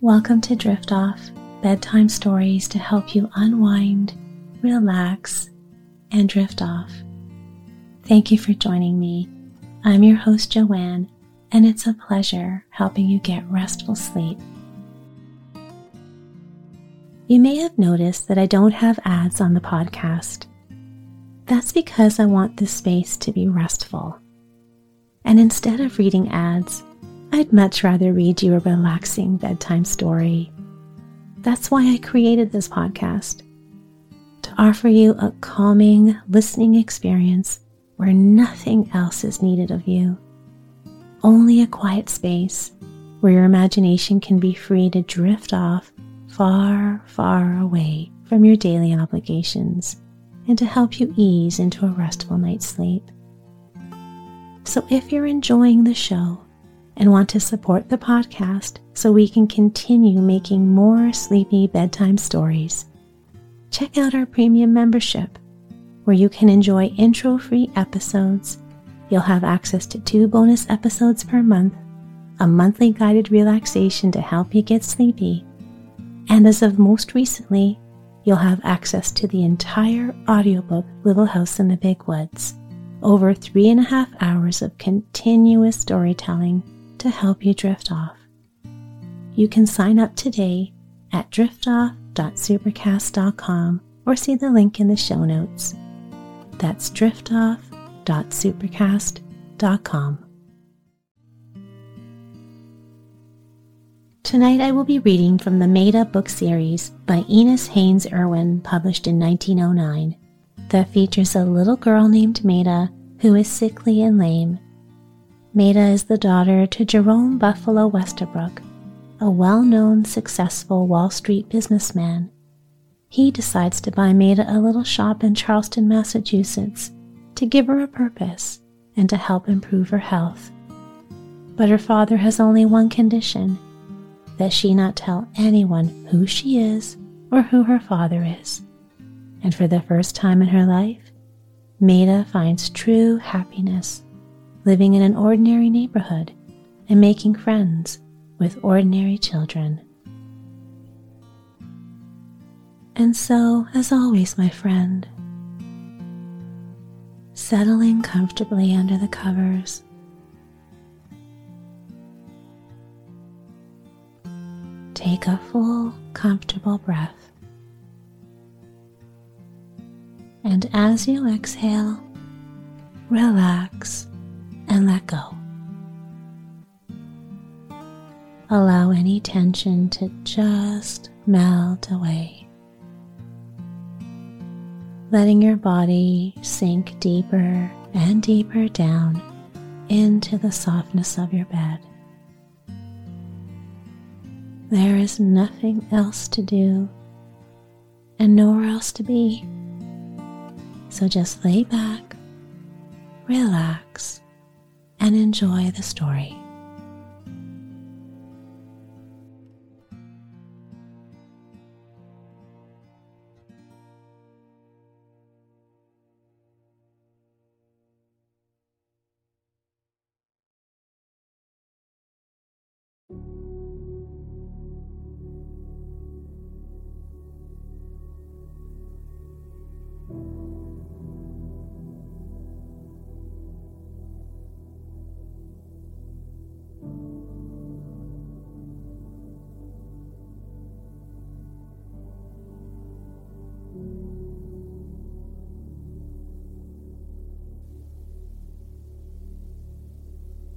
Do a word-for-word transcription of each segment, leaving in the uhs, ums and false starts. Welcome to Drift Off, bedtime stories to help you unwind, relax, and drift off. Thank you for joining me. I'm your host, Joanne, and it's a pleasure helping you get restful sleep. You may have noticed that I don't have ads on the podcast. That's because I want this space to be restful. And instead of reading ads, I'd much rather read you a relaxing bedtime story. That's why I created this podcast, to offer you a calming listening experience where nothing else is needed of you. Only a quiet space where your imagination can be free to drift off far, far away from your daily obligations and to help you ease into a restful night's sleep. So if you're enjoying the show and want to support the podcast so we can continue making more sleepy bedtime stories, check out our premium membership, where you can enjoy intro-free episodes. You'll have access to two bonus episodes per month, a monthly guided relaxation to help you get sleepy, and as of most recently, you'll have access to the entire audiobook Little House in the Big Woods, over three and a half hours of continuous storytelling to help you drift off. You can sign up today at drift off dot supercast dot com or see the link in the show notes. That's drift off dot supercast dot com. Tonight I will be reading from the Made Up book series by Inez Haynes Irwin, published in nineteen oh nine, that features a little girl named Maida who is sickly and lame. Maida is the daughter to Jerome Buffalo Westerbrook, a well-known, successful Wall Street businessman. He decides to buy Maida a little shop in Charleston, Massachusetts, to give her a purpose and to help improve her health. But her father has only one condition, that she not tell anyone who she is or who her father is. And for the first time in her life, Maida finds true happiness, living in an ordinary neighborhood and making friends with ordinary children. And so, as always, my friend, settling comfortably under the covers, take a full, comfortable breath. And as you exhale, relax and let go. Allow any tension to just melt away, letting your body sink deeper and deeper down into the softness of your bed. There is nothing else to do and nowhere else to be, so just lay back, relax, and enjoy the story.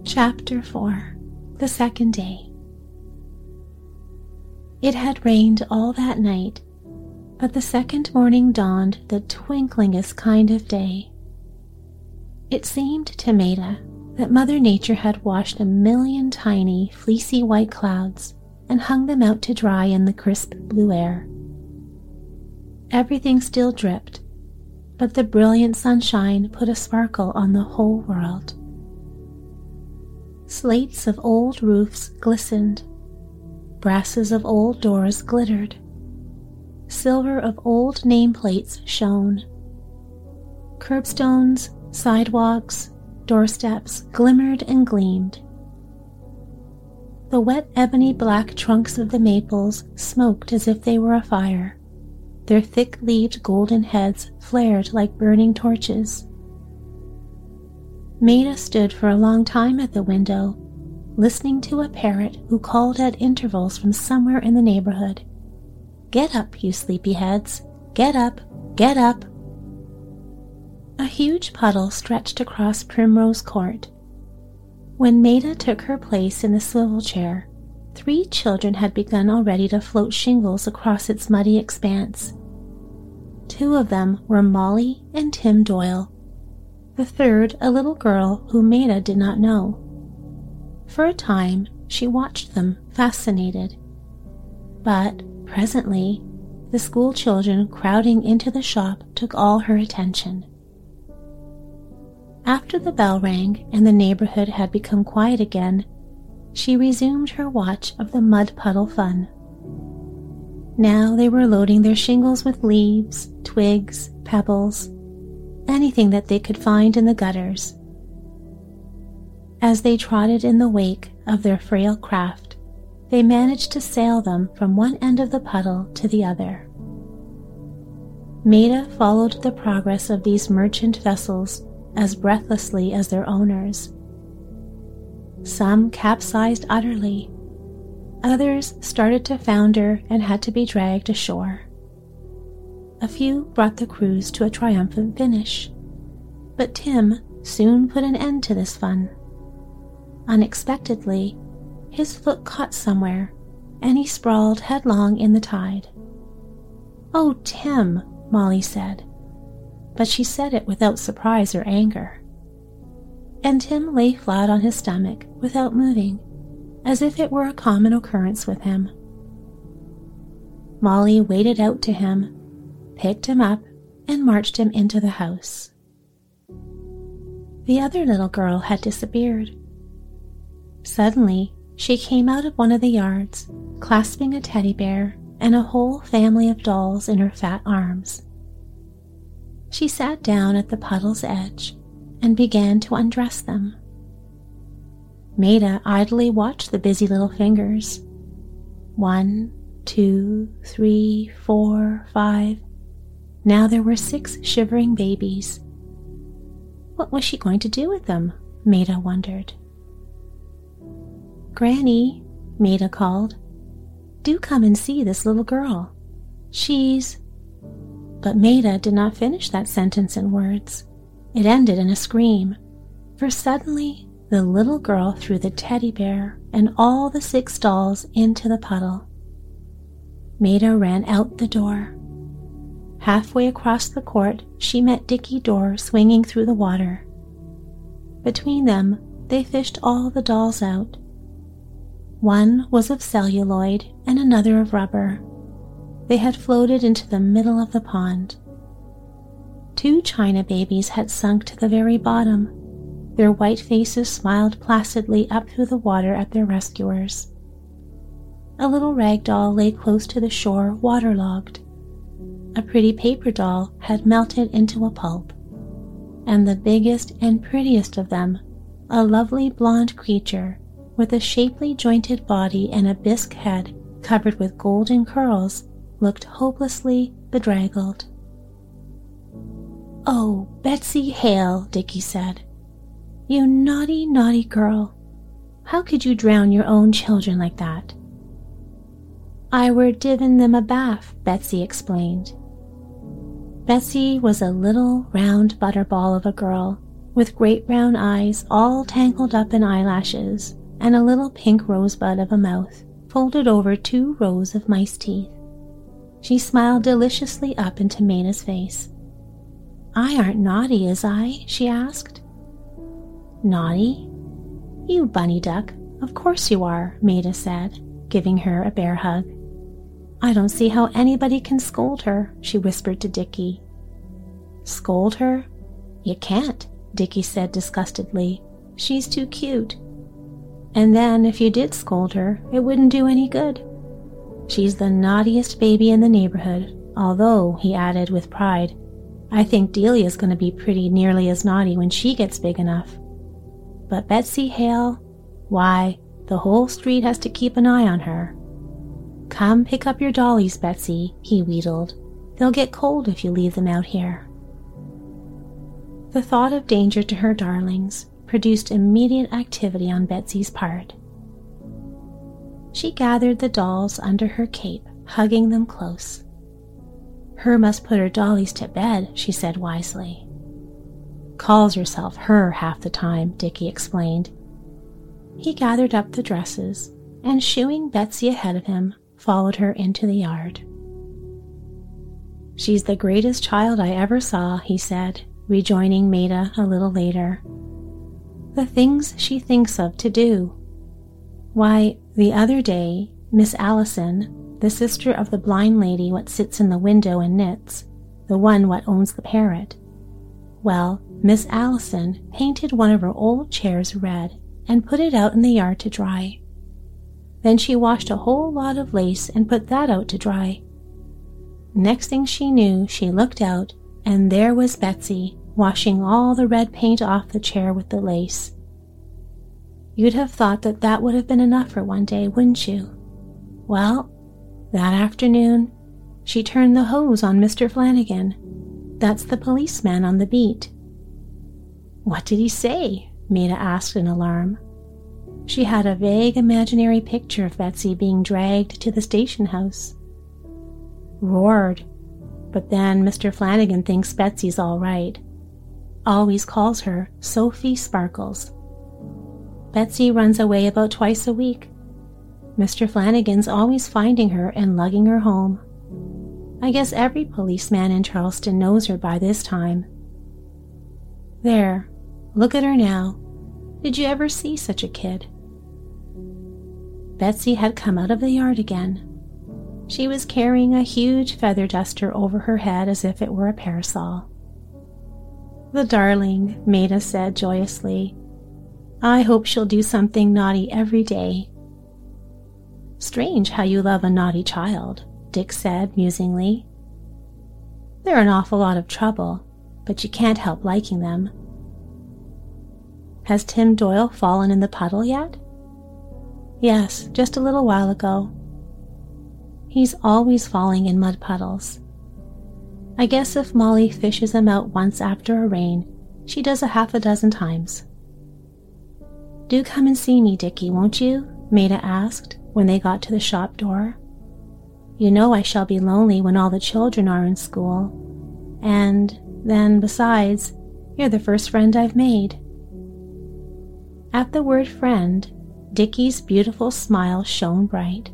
Chapter four. The Second Day. It had rained all that night, but the second morning dawned the twinklingest kind of day. It seemed to Maida that Mother Nature had washed a million tiny, fleecy white clouds and hung them out to dry in the crisp blue air. Everything still dripped, but the brilliant sunshine put a sparkle on the whole world. Slates of old roofs glistened, brasses of old doors glittered, silver of old nameplates shone. Curbstones, sidewalks, doorsteps glimmered and gleamed. The wet ebony black trunks of the maples smoked as if they were afire. Their thick-leaved golden heads flared like burning torches. Maida stood for a long time at the window, listening to a parrot who called at intervals from somewhere in the neighborhood. "Get up, you sleepyheads! Get up! Get up!" A huge puddle stretched across Primrose Court. When Maida took her place in the swivel chair, three children had begun already to float shingles across its muddy expanse. Two of them were Molly and Tim Doyle. The third, a little girl whom Maida did not know. For a time, she watched them, fascinated. But presently, the school children crowding into the shop took all her attention. After the bell rang and the neighborhood had become quiet again, she resumed her watch of the mud puddle fun. Now they were loading their shingles with leaves, twigs, pebbles, anything that they could find in the gutters. As they trotted in the wake of their frail craft, they managed to sail them from one end of the puddle to the other. Maida followed the progress of these merchant vessels as breathlessly as their owners. Some capsized utterly. Others started to founder and had to be dragged ashore. A few brought the cruise to a triumphant finish, but Tim soon put an end to this fun. Unexpectedly, his foot caught somewhere, and he sprawled headlong in the tide. "Oh, Tim," Molly said, but she said it without surprise or anger. And Tim lay flat on his stomach without moving, as if it were a common occurrence with him. Molly waded out to him, picked him up, and marched him into the house. The other little girl had disappeared. Suddenly, she came out of one of the yards, clasping a teddy bear and a whole family of dolls in her fat arms. She sat down at the puddle's edge and began to undress them. Maida idly watched the busy little fingers. One, two, three, four, five. Now there were six shivering babies. What was she going to do with them? Maida wondered. "Granny," Maida called, "do come and see this little girl. She's..." But Maida did not finish that sentence in words. It ended in a scream, for suddenly the little girl threw the teddy bear and all the six dolls into the puddle. Maida ran out the door. Halfway across the court, she met Dickie Dorr swinging through the water. Between them, they fished all the dolls out. One was of celluloid and another of rubber. They had floated into the middle of the pond. Two china babies had sunk to the very bottom. Their white faces smiled placidly up through the water at their rescuers. A little rag doll lay close to the shore, waterlogged. A pretty paper doll had melted into a pulp. And the biggest and prettiest of them, a lovely blonde creature with a shapely jointed body and a bisque head covered with golden curls, looked hopelessly bedraggled. "Oh, Betsy Hale," Dickie said. "You naughty, naughty girl. How could you drown your own children like that?" "I were divin' them a bath," Betsy explained. Betsy was a little, round butterball of a girl, with great brown eyes all tangled up in eyelashes, and a little pink rosebud of a mouth, folded over two rows of mice teeth. She smiled deliciously up into Maida's face. "I aren't naughty, is I?" she asked. "Naughty? You bunny duck, of course you are," Maida said, giving her a bear hug. "I don't see how anybody can scold her," she whispered to Dickie. "Scold her? You can't," Dickie said disgustedly. "She's too cute. And then if you did scold her, it wouldn't do any good. She's the naughtiest baby in the neighborhood, although," he added with pride, "I think Delia's going to be pretty nearly as naughty when she gets big enough. But Betsy Hale, why, The whole street has to keep an eye on her. Come pick up your dollies, Betsy, he wheedled. They'll get cold if you leave them out here. The thought of danger to her darlings produced immediate activity on Betsy's part. She gathered the dolls under her cape, hugging them close. Her must put her dollies to bed, she said wisely. Calls herself her half the time, Dickie explained. He gathered up the dresses, and shooing Betsy ahead of him, followed her into the yard. She's the greatest child I ever saw, he said, rejoining Maida a little later. The things she thinks of to do. Why, the other day, Miss Allison, the sister of the blind lady what sits in the window and knits, the one what owns the parrot. Well, Miss Allison painted one of her old chairs red and put it out in the yard to dry. Then she washed a whole lot of lace and put that out to dry. Next thing she knew, she looked out, and there was Betsy, washing all the red paint off the chair with the lace. You'd have thought that that would have been enough for one day, wouldn't you? Well, that afternoon, she turned the hose on Mister Flanagan. That's the policeman on the beat. What did he say? Maida asked in alarm. She had a vague imaginary picture of Betsy being dragged to the station house. Roared. But then Mister Flanagan thinks Betsy's all right. Always calls her Sophie Sparkles. Betsy runs away about twice a week. Mister Flanagan's always finding her and lugging her home. I guess every policeman in Charleston knows her by this time. There, look at her now. Did you ever see such a kid? Betsy had come out of the yard again. She was carrying a huge feather duster over her head as if it were a parasol. The darling, Maida said joyously. I hope she'll do something naughty every day. Strange how you love a naughty child, Dick said musingly. They're an awful lot of trouble, but you can't help liking them. Has Tim Doyle fallen in the puddle yet? Yes, just a little while ago. He's always falling in mud puddles. I guess if Molly fishes him out once after a rain, she does a half a dozen times. Do come and see me, Dickie, won't you? Maida asked when they got to the shop door. You know I shall be lonely when all the children are in school. And then, besides, you're the first friend I've made. At the word friend, Dickie's beautiful smile shone bright.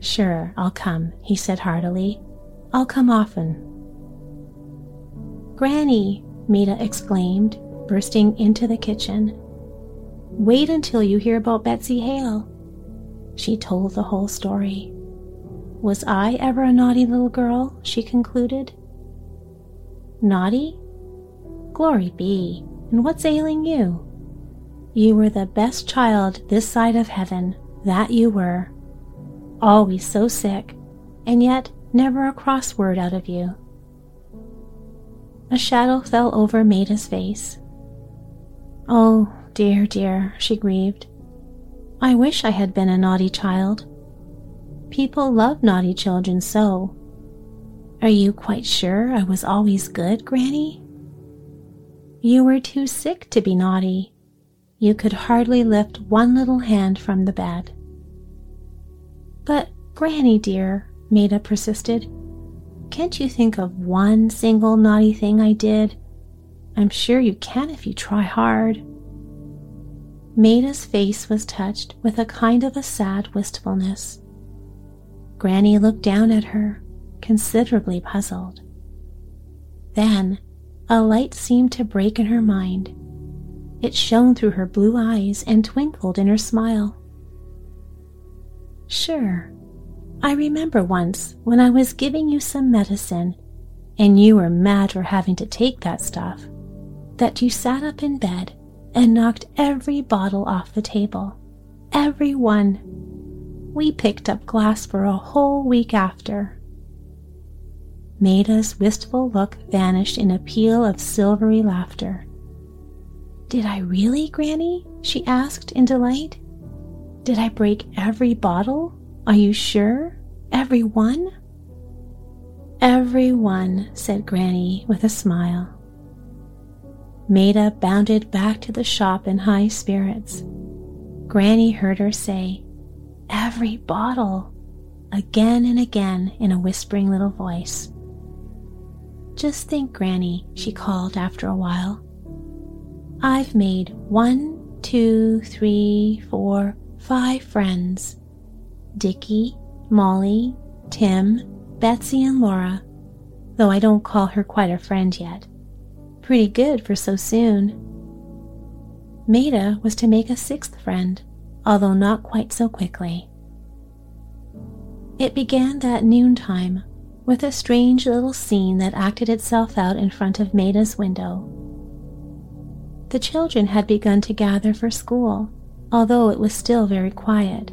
Sure, I'll come, he said heartily. I'll come often. Granny, Maida exclaimed, bursting into the kitchen. Wait until you hear about Betsy Hale. She told the whole story. Was I ever a naughty little girl? She concluded. Naughty? Glory be, and what's ailing you? You were the best child this side of heaven, that you were. Always so sick, and yet never a cross word out of you. A shadow fell over Maida's face. Oh, dear, dear, she grieved. I wish I had been a naughty child. People love naughty children so. Are you quite sure I was always good, Granny? You were too sick to be naughty. You could hardly lift one little hand from the bed. But, Granny dear, Maida persisted, can't you think of one single naughty thing I did? I'm sure you can if you try hard. Maida's face was touched with a kind of a sad wistfulness. Granny looked down at her, considerably puzzled. Then, a light seemed to break in her mind. It shone through her blue eyes and twinkled in her smile. Sure, I remember once when I was giving you some medicine, and you were mad for having to take that stuff, that you sat up in bed and knocked every bottle off the table. Every one. We picked up glass for a whole week after. Maida's wistful look vanished in a peal of silvery laughter. Did I really, Granny? She asked in delight. Did I break every bottle? Are you sure? Every one? Every one, said Granny with a smile. Maida bounded back to the shop in high spirits. Granny heard her say, "Every bottle," again and again in a whispering little voice. "Just think, Granny," she called after a while. "I've made one, two, three, four, five friends. Dickie, Molly, Tim, Betsy, and Laura, though I don't call her quite a friend yet. Pretty good for so soon." Maida was to make a sixth friend, although not quite so quickly. It began that noontime with a strange little scene that acted itself out in front of Maida's window. The children had begun to gather for school, although it was still very quiet.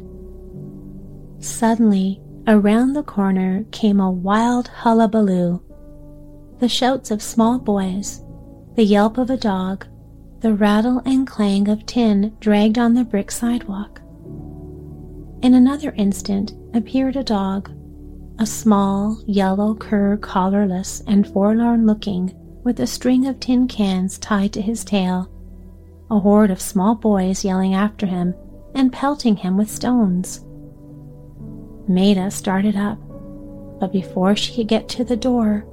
Suddenly, around the corner came a wild hullabaloo. The shouts of small boys, the yelp of a dog, the rattle and clang of tin dragged on the brick sidewalk. In another instant appeared a dog, a small, yellow cur, collarless and forlorn-looking, with a string of tin cans tied to his tail, a horde of small boys yelling after him and pelting him with stones. Maida started up, but before she could get to the door,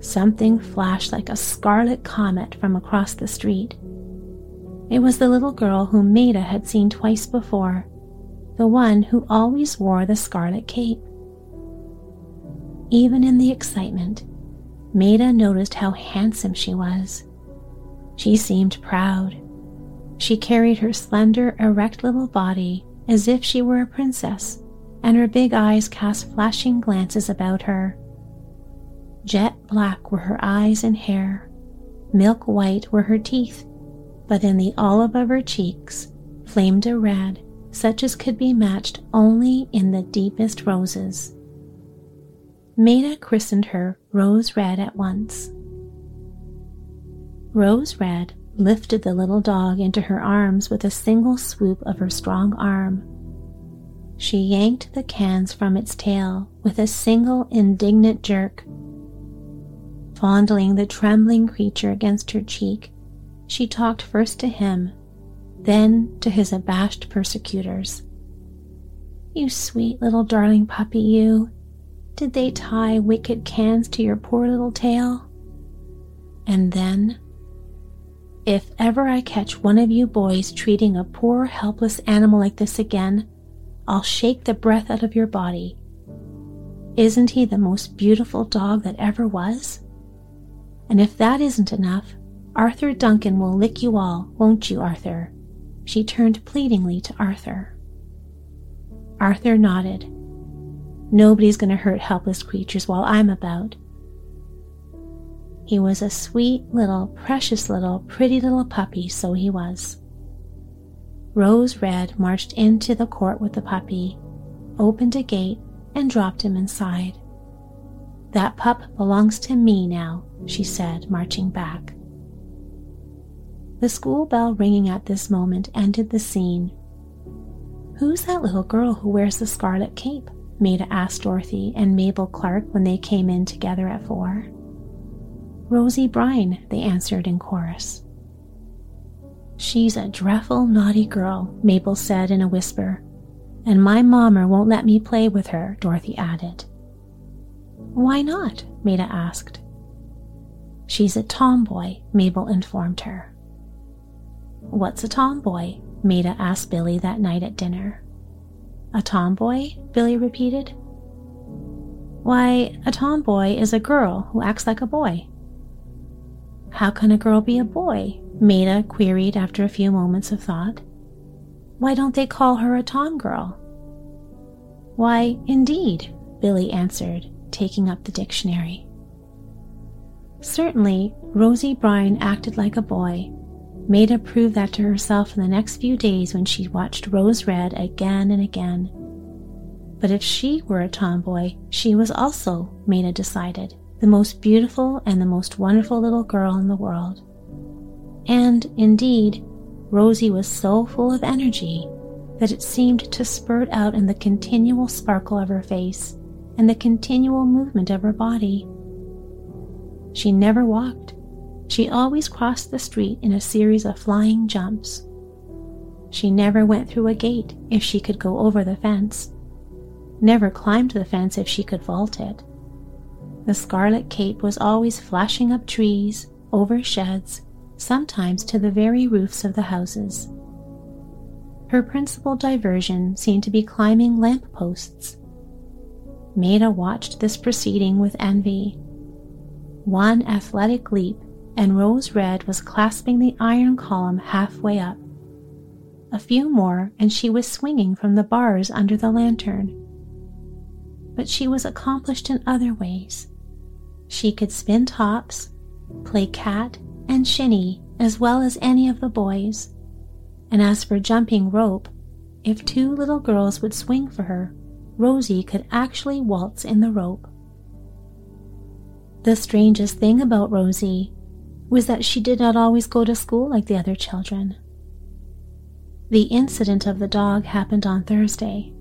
something flashed like a scarlet comet from across the street. It was the little girl whom Maida had seen twice before, the one who always wore the scarlet cape. Even in the excitement, Maida noticed how handsome she was. She seemed proud. She carried her slender, erect little body as if she were a princess, and her big eyes cast flashing glances about her. Jet black were her eyes and hair, milk white were her teeth, but in the olive of her cheeks flamed a red such as could be matched only in the deepest roses. Maida christened her Rose Red at once. Rose Red lifted the little dog into her arms with a single swoop of her strong arm. She yanked the cans from its tail with a single indignant jerk. Fondling the trembling creature against her cheek, she talked first to him, then to his abashed persecutors. "You sweet little darling puppy, you. Did they tie wicked cans to your poor little tail?" And then, "If ever I catch one of you boys treating a poor helpless animal like this again, I'll shake the breath out of your body. Isn't he the most beautiful dog that ever was? And if that isn't enough, Arthur Duncan will lick you all, won't you, Arthur?" She turned pleadingly to Arthur. Arthur nodded. "Nobody's going to hurt helpless creatures while I'm about." He was a sweet little, precious little, pretty little puppy, so he was. Rose Red marched into the court with the puppy, opened a gate, and dropped him inside. "That pup belongs to me now," she said, marching back. The school bell ringing at this moment ended the scene. "Who's that little girl who wears the scarlet cape?" Maida asked Dorothy and Mabel Clark when they came in together at four. "Rosie Brine," they answered in chorus. "She's a dreadful naughty girl," Mabel said in a whisper, "and my mommer won't let me play with her," Dorothy added. "Why not?" Maida asked. "She's a tomboy," Mabel informed her. "What's a tomboy?" Maida asked Billy that night at dinner. "A tomboy?" Billy repeated. "Why, a tomboy is a girl who acts like a boy." "How can a girl be a boy?" Maida queried after a few moments of thought. "Why don't they call her a tomgirl?" "Why, indeed," Billy answered, taking up the dictionary. Certainly, Rosie Brine acted like a boy. Maida proved that to herself in the next few days when she watched Rose Red again and again. But if she were a tomboy, she was also, Maida decided, the most beautiful and the most wonderful little girl in the world. And, indeed, Rosie was so full of energy, that it seemed to spurt out in the continual sparkle of her face and the continual movement of her body. She never walked. She always crossed the street in a series of flying jumps. She never went through a gate if she could go over the fence, never climbed the fence if she could vault it. The scarlet cape was always flashing up trees, over sheds, sometimes to the very roofs of the houses. Her principal diversion seemed to be climbing lamp posts. Maida watched this proceeding with envy. One athletic leap, and Rose Red was clasping the iron column halfway up. A few more, and she was swinging from the bars under the lantern. But she was accomplished in other ways. She could spin tops, play cat and shinny as well as any of the boys. And as for jumping rope, if two little girls would swing for her, Rosie could actually waltz in the rope. The strangest thing about Rosie was that she did not always go to school like the other children. The incident of the dog happened on Thursday.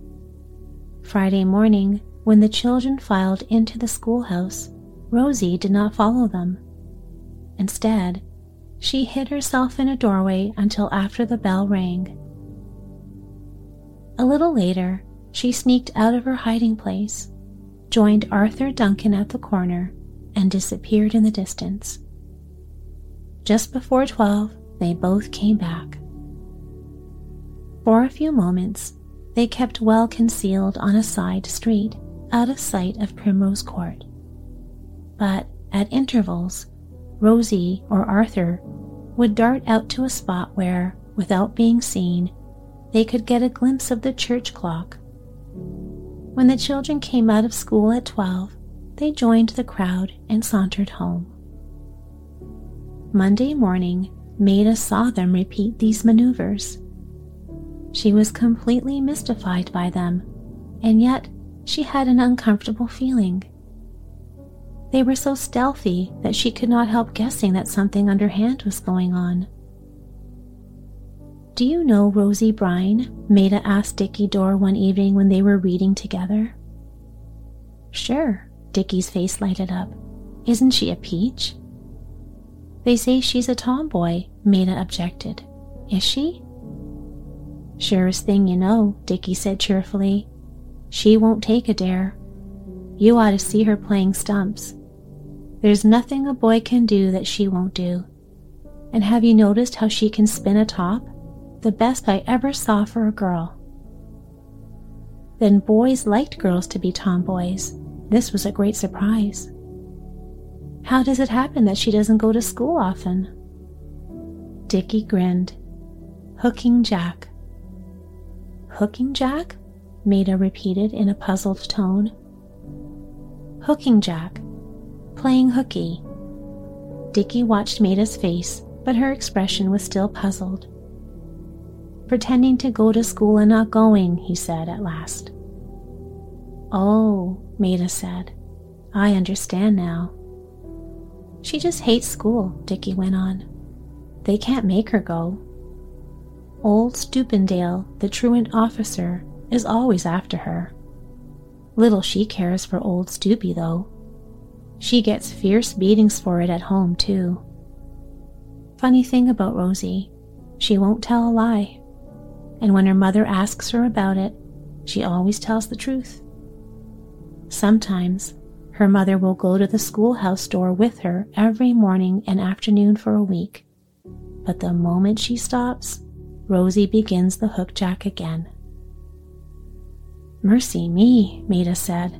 Friday morning, when the children filed into the schoolhouse, Rosie did not follow them. Instead, she hid herself in a doorway until after the bell rang. A little later, she sneaked out of her hiding place, joined Arthur Duncan at the corner, and disappeared in the distance. Just before twelve, they both came back. For a few moments, they kept well concealed on a side street, out of sight of Primrose Court. But at intervals, Rosie or Arthur would dart out to a spot where, without being seen, they could get a glimpse of the church clock. When the children came out of school at twelve, they joined the crowd and sauntered home. Monday morning, Maida saw them repeat these maneuvers. She was completely mystified by them, and yet she had an uncomfortable feeling. They were so stealthy that she could not help guessing that something underhand was going on. "Do you know Rosie Brine?" Maida asked Dickie Dorr one evening when they were reading together. "Sure," Dickie's face lighted up. "Isn't she a peach?" "They say she's a tomboy," Maida objected. "Is she?" "Surest thing you know," Dickie said cheerfully. "She won't take a dare. You ought to see her playing stumps. There's nothing a boy can do that she won't do. And have you noticed how she can spin a top? The best I ever saw for a girl." Then boys liked girls to be tomboys. This was a great surprise. "How does it happen that she doesn't go to school often?" Dickie grinned. "Hooking Jack." "Hooking Jack?" Maida repeated in a puzzled tone. "Hooking Jack. Playing hooky." Dickie watched Maida's face, but her expression was still puzzled. "Pretending to go to school and not going," he said at last. "Oh," Maida said. "I understand now." "She just hates school," Dickie went on. "They can't make her go. Old Stupendale, the truant officer, is always after her. Little she cares for old Stoopy, though. She gets fierce beatings for it at home, too. Funny thing about Rosie, she won't tell a lie. And when her mother asks her about it, she always tells the truth. Sometimes, her mother will go to the schoolhouse door with her every morning and afternoon for a week. But the moment she stops, Rosie begins the hook jack again." "Mercy me," Maida said.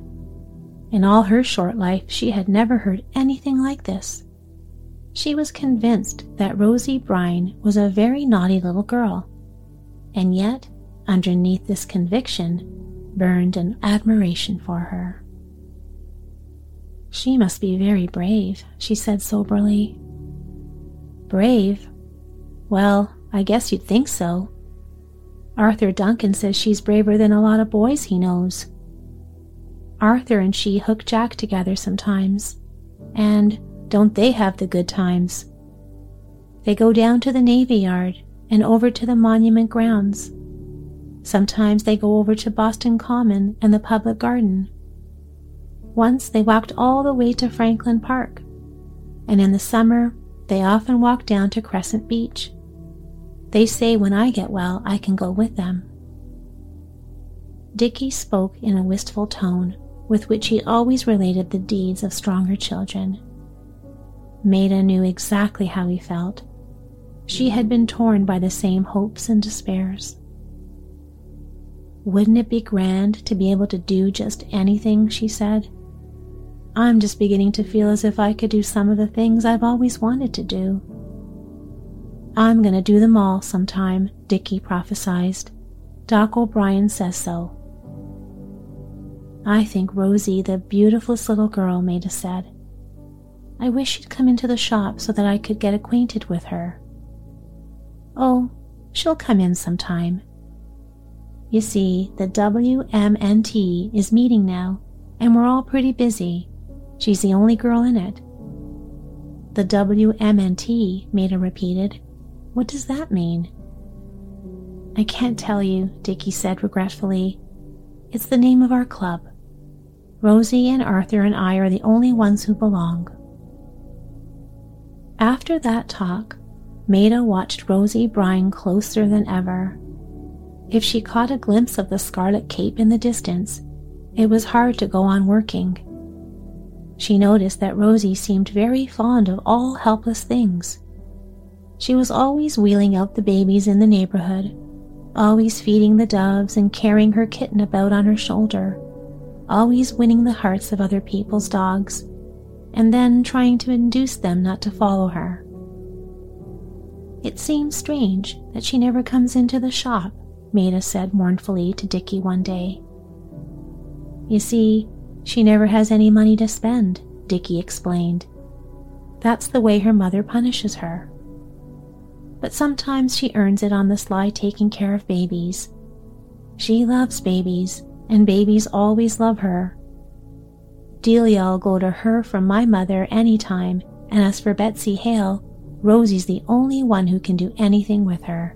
In all her short life, she had never heard anything like this. She was convinced that Rosie Brine was a very naughty little girl, and yet, underneath this conviction, burned an admiration for her. "She must be very brave," she said soberly. "Brave? Well, I guess you'd think so. Arthur Duncan says she's braver than a lot of boys he knows. Arthur and she hook jack together sometimes, and don't they have the good times? They go down to the Navy Yard and over to the Monument Grounds. Sometimes they go over to Boston Common and the Public Garden. Once they walked all the way to Franklin Park, and in the summer they often walk down to Crescent Beach. They say when I get well, I can go with them. Dickie spoke in a wistful tone with which he always related the deeds of stronger children. Maida knew exactly how he felt. She had been torn by the same hopes and despairs. Wouldn't it be grand to be able to do just anything, she said. I'm just beginning to feel as if I could do some of the things I've always wanted to do. I'm going to do them all sometime, Dickie prophesied. Doc O'Brien says so. I think Rosie, the beautifulest little girl, Maida said. I wish she'd come into the shop so that I could get acquainted with her. Oh, she'll come in sometime. You see, the W M N T is meeting now, and we're all pretty busy. She's the only girl in it. The W M N T, Maida repeated. What does that mean? I can't tell you, Dickie said regretfully. It's the name of our club. Rosie and Arthur and I are the only ones who belong. After that talk, Maida watched Rosie Brine closer than ever. If she caught a glimpse of the scarlet cape in the distance, it was hard to go on working. She noticed that Rosie seemed very fond of all helpless things. She was always wheeling out the babies in the neighborhood, always feeding the doves and carrying her kitten about on her shoulder, always winning the hearts of other people's dogs, and then trying to induce them not to follow her. It seems strange that she never comes into the shop, Maida said mournfully to Dickie one day. You see, she never has any money to spend, Dickie explained. That's the way her mother punishes her. But sometimes she earns it on the sly taking care of babies. She loves babies, and babies always love her. Delia'll go to her from my mother any time, and as for Betsy Hale, Rosie's the only one who can do anything with her.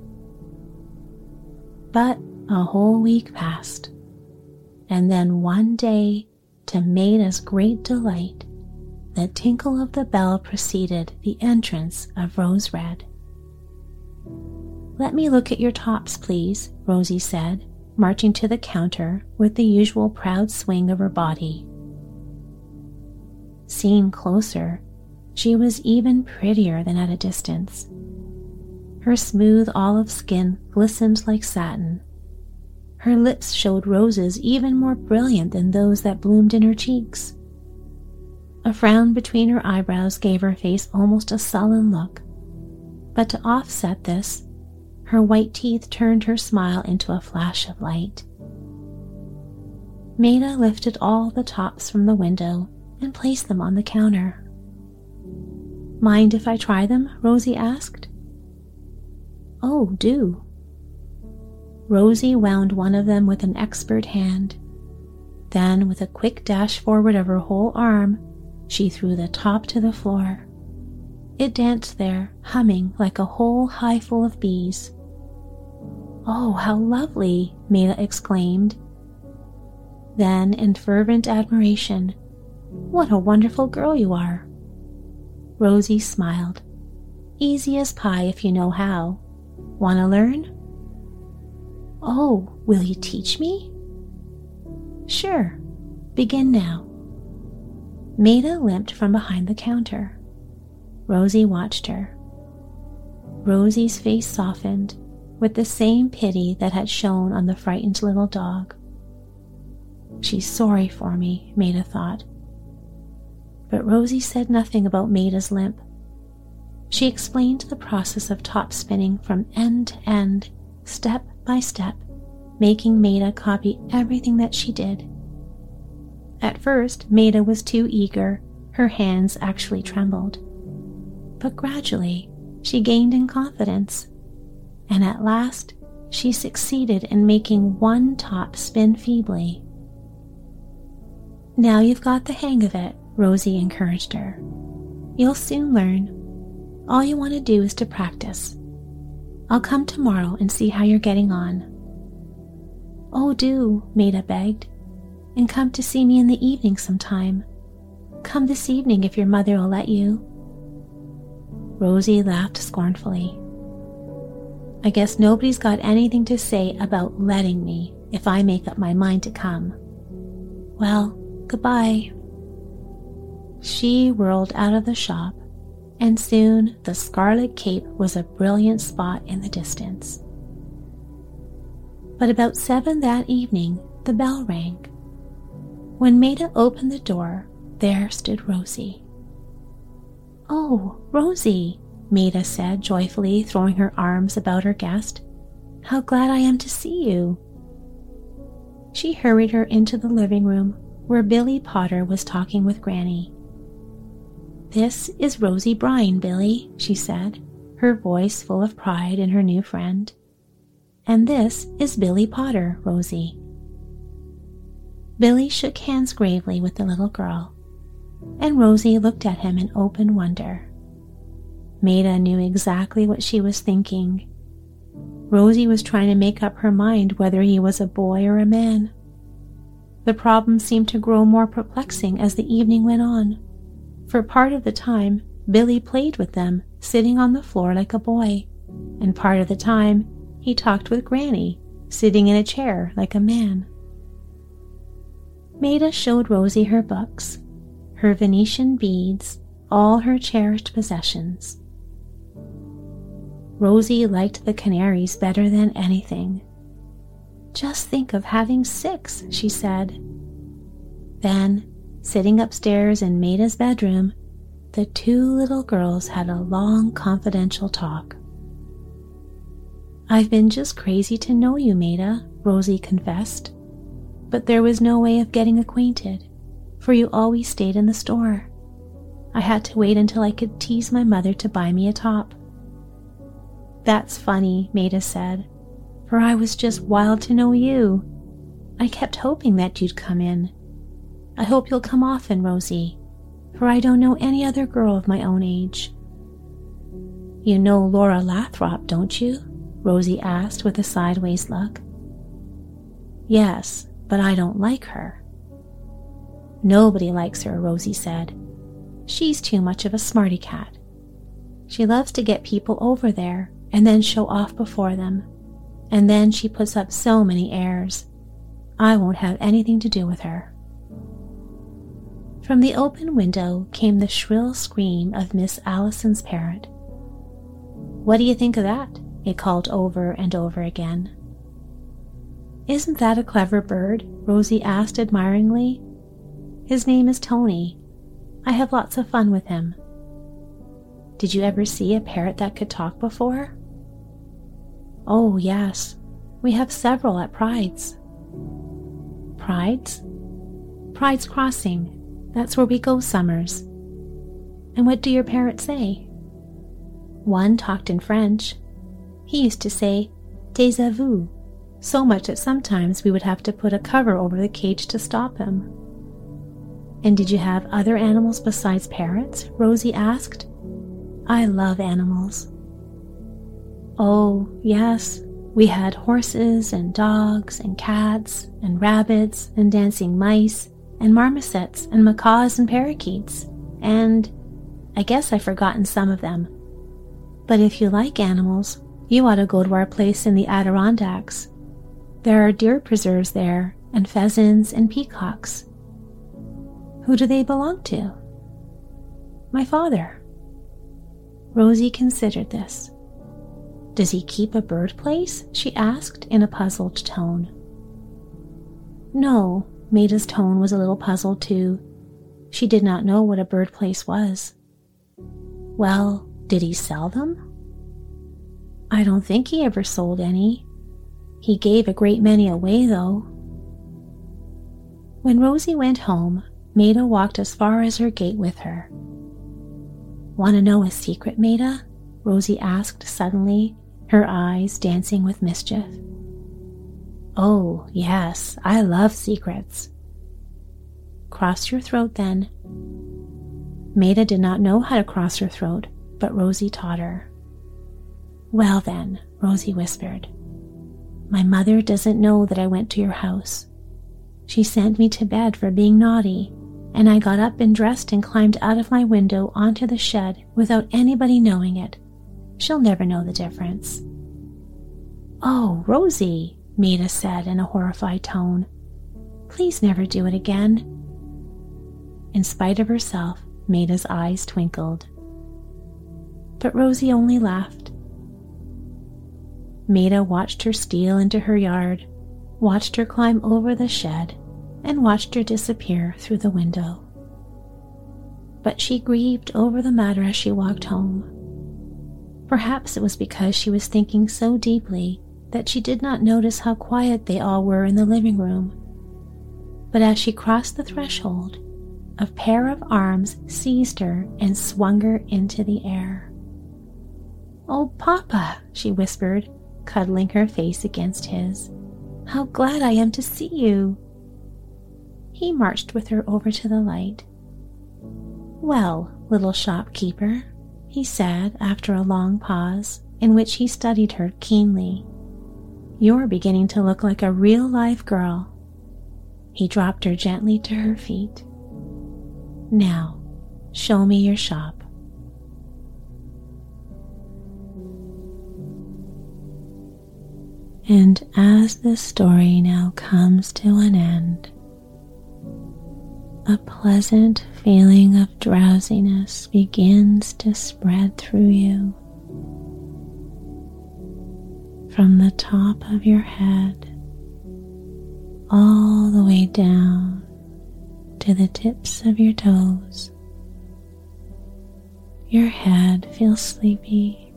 But a whole week passed, and then one day, to Maida's great delight, the tinkle of the bell preceded the entrance of Rose Red. Let me look at your tops, please, Rosie said, marching to the counter with the usual proud swing of her body. Seen closer, she was even prettier than at a distance. Her smooth olive skin glistened like satin. Her lips showed roses even more brilliant than those that bloomed in her cheeks. A frown between her eyebrows gave her face almost a sullen look, but to offset this, her white teeth turned her smile into a flash of light. Maida lifted all the tops from the window and placed them on the counter. Mind if I try them? Rosie asked. Oh, do. Rosie wound one of them with an expert hand. Then, with a quick dash forward of her whole arm, she threw the top to the floor. It danced there, humming like a whole highful of bees. Oh, how lovely, Maida exclaimed. Then, in fervent admiration, what a wonderful girl you are. Rosie smiled. Easy as pie if you know how. Want to learn? Oh, will you teach me? Sure. Begin now. Maida limped from behind the counter. Rosie watched her. Rosie's face softened with the same pity that had shone on the frightened little dog. She's sorry for me, Maida thought. But Rosie said nothing about Maida's limp. She explained the process of top spinning from end to end, step by step, making Maida copy everything that she did. At first, Maida was too eager, her hands actually trembled. But gradually, she gained in confidence, and at last, she succeeded in making one top spin feebly. Now you've got the hang of it, Rosie encouraged her. You'll soon learn. All you want to do is to practice. I'll come tomorrow and see how you're getting on. "Oh, do," Maida begged, "and come to see me in the evening sometime. Come this evening if your mother will let you." Rosie laughed scornfully. "I guess nobody's got anything to say about letting me if I make up my mind to come. Well, goodbye." She whirled out of the shop, and soon the Scarlet Cape was a brilliant spot in the distance. But about seven that evening, the bell rang. When Maida opened the door, there stood Rosie. "Oh, Rosie," Maida said joyfully, throwing her arms about her guest. "How glad I am to see you." She hurried her into the living room, where Billy Potter was talking with Granny. "This is Rosie Brine, Billy," she said, her voice full of pride in her new friend. "And this is Billy Potter, Rosie." Billy shook hands gravely with the little girl, and Rosie looked at him in open wonder. Maida knew exactly what she was thinking. Rosie was trying to make up her mind whether he was a boy or a man. The problem seemed to grow more perplexing as the evening went on. For part of the time, Billy played with them, sitting on the floor like a boy, and part of the time, he talked with Granny, sitting in a chair like a man. Maida showed Rosie her books, her Venetian beads, all her cherished possessions. Rosie liked the canaries better than anything. "Just think of having six," she said. Then, sitting upstairs in Maida's bedroom, the two little girls had a long, confidential talk. "I've been just crazy to know you, Maida," Rosie confessed. "But there was no way of getting acquainted, for you always stayed in the store. I had to wait until I could tease my mother to buy me a top." "That's funny," Maida said, "for I was just wild to know you. I kept hoping that you'd come in. I hope you'll come often, Rosie, for I don't know any other girl of my own age." "You know Laura Lathrop, don't you?" Rosie asked with a sideways look. "Yes, but I don't like her." "Nobody likes her," Rosie said. "She's too much of a smarty cat. She loves to get people over there and then show off before them, and then she puts up so many airs. I won't have anything to do with her." From the open window came the shrill scream of Miss Allison's parrot. "What do you think of that?" it called over and over again. "Isn't that a clever bird?" Rosie asked admiringly. "His name is Tony. I have lots of fun with him." "Did you ever see a parrot that could talk before?" "Oh, yes. We have several at Pride's." "Pride's?" "Pride's Crossing. That's where we go summers." "And what do your parrots say?" "One talked in French. He used to say, 'Taisez-vous,' so much that sometimes we would have to put a cover over the cage to stop him." "And did you have other animals besides parrots?" Rosie asked. "I love animals." "Oh, yes. We had horses and dogs and cats and rabbits and dancing mice and marmosets and macaws and parakeets. And I guess I've forgotten some of them. But if you like animals, you ought to go to our place in the Adirondacks. There are deer preserves there, and pheasants and peacocks." "Who do they belong to?" "My father." Rosie considered this. "Does he keep a bird place?" she asked in a puzzled tone. "No," Maida's tone was a little puzzled too. She did not know what a bird place was. "Well, did he sell them?" "I don't think he ever sold any. He gave a great many away, though." When Rosie went home, Maida walked as far as her gate with her. "Want to know a secret, Maida?" Rosie asked suddenly, her eyes dancing with mischief. "Oh, yes, I love secrets." "Cross your throat, then." Maida did not know how to cross her throat, but Rosie taught her. "Well, then," Rosie whispered, My mother doesn't know that I went to your house. She sent me to bed for being naughty, and I got up and dressed and climbed out of my window onto the shed without anybody knowing it. She'll never know the difference. Oh, Rosie, Maida said in a horrified tone. Please never do it again. In spite of herself, Maida's eyes twinkled. But Rosie only laughed. Maida watched her steal into her yard, watched her climb over the shed, and watched her disappear through the window. But she grieved over the matter as she walked home. Perhaps it was because she was thinking so deeply that she did not notice how quiet they all were in the living room. But as she crossed the threshold, a pair of arms seized her and swung her into the air. "Oh, Papa," she whispered, cuddling her face against his. "How glad I am to see you." He marched with her over to the light. "Well, little shopkeeper," he said after a long pause in which he studied her keenly. "You're beginning to look like a real live girl." He dropped her gently to her feet. "Now, show me your shop." And as this story now comes to an end, a pleasant feeling of drowsiness begins to spread through you, from the top of your head all the way down to the tips of your toes. Your head feels sleepy.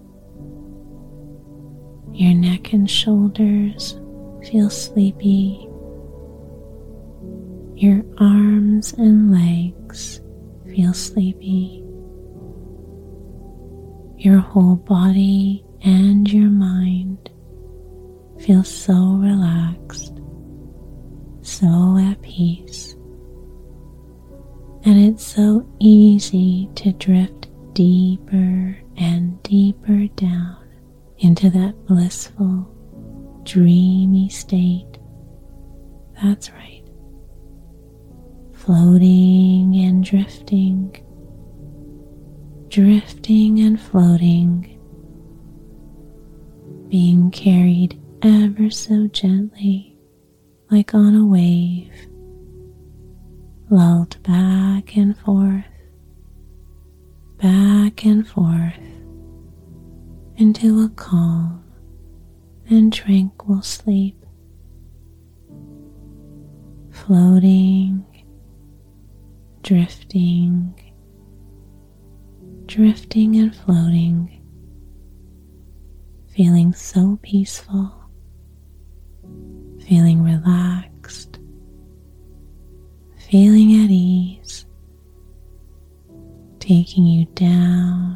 Your neck and shoulders feel sleepy. Your arms and legs feel sleepy. Your whole body and your mind feel so relaxed, so at peace, and it's so easy to drift deeper and deeper down into that blissful, dreamy state. That's right, floating and drifting, drifting and floating, being carried ever so gently, like on a wave, lulled back and forth, back and forth, into a calm and tranquil sleep, floating, drifting, drifting and floating, feeling so peaceful, feeling relaxed, feeling at ease, taking you down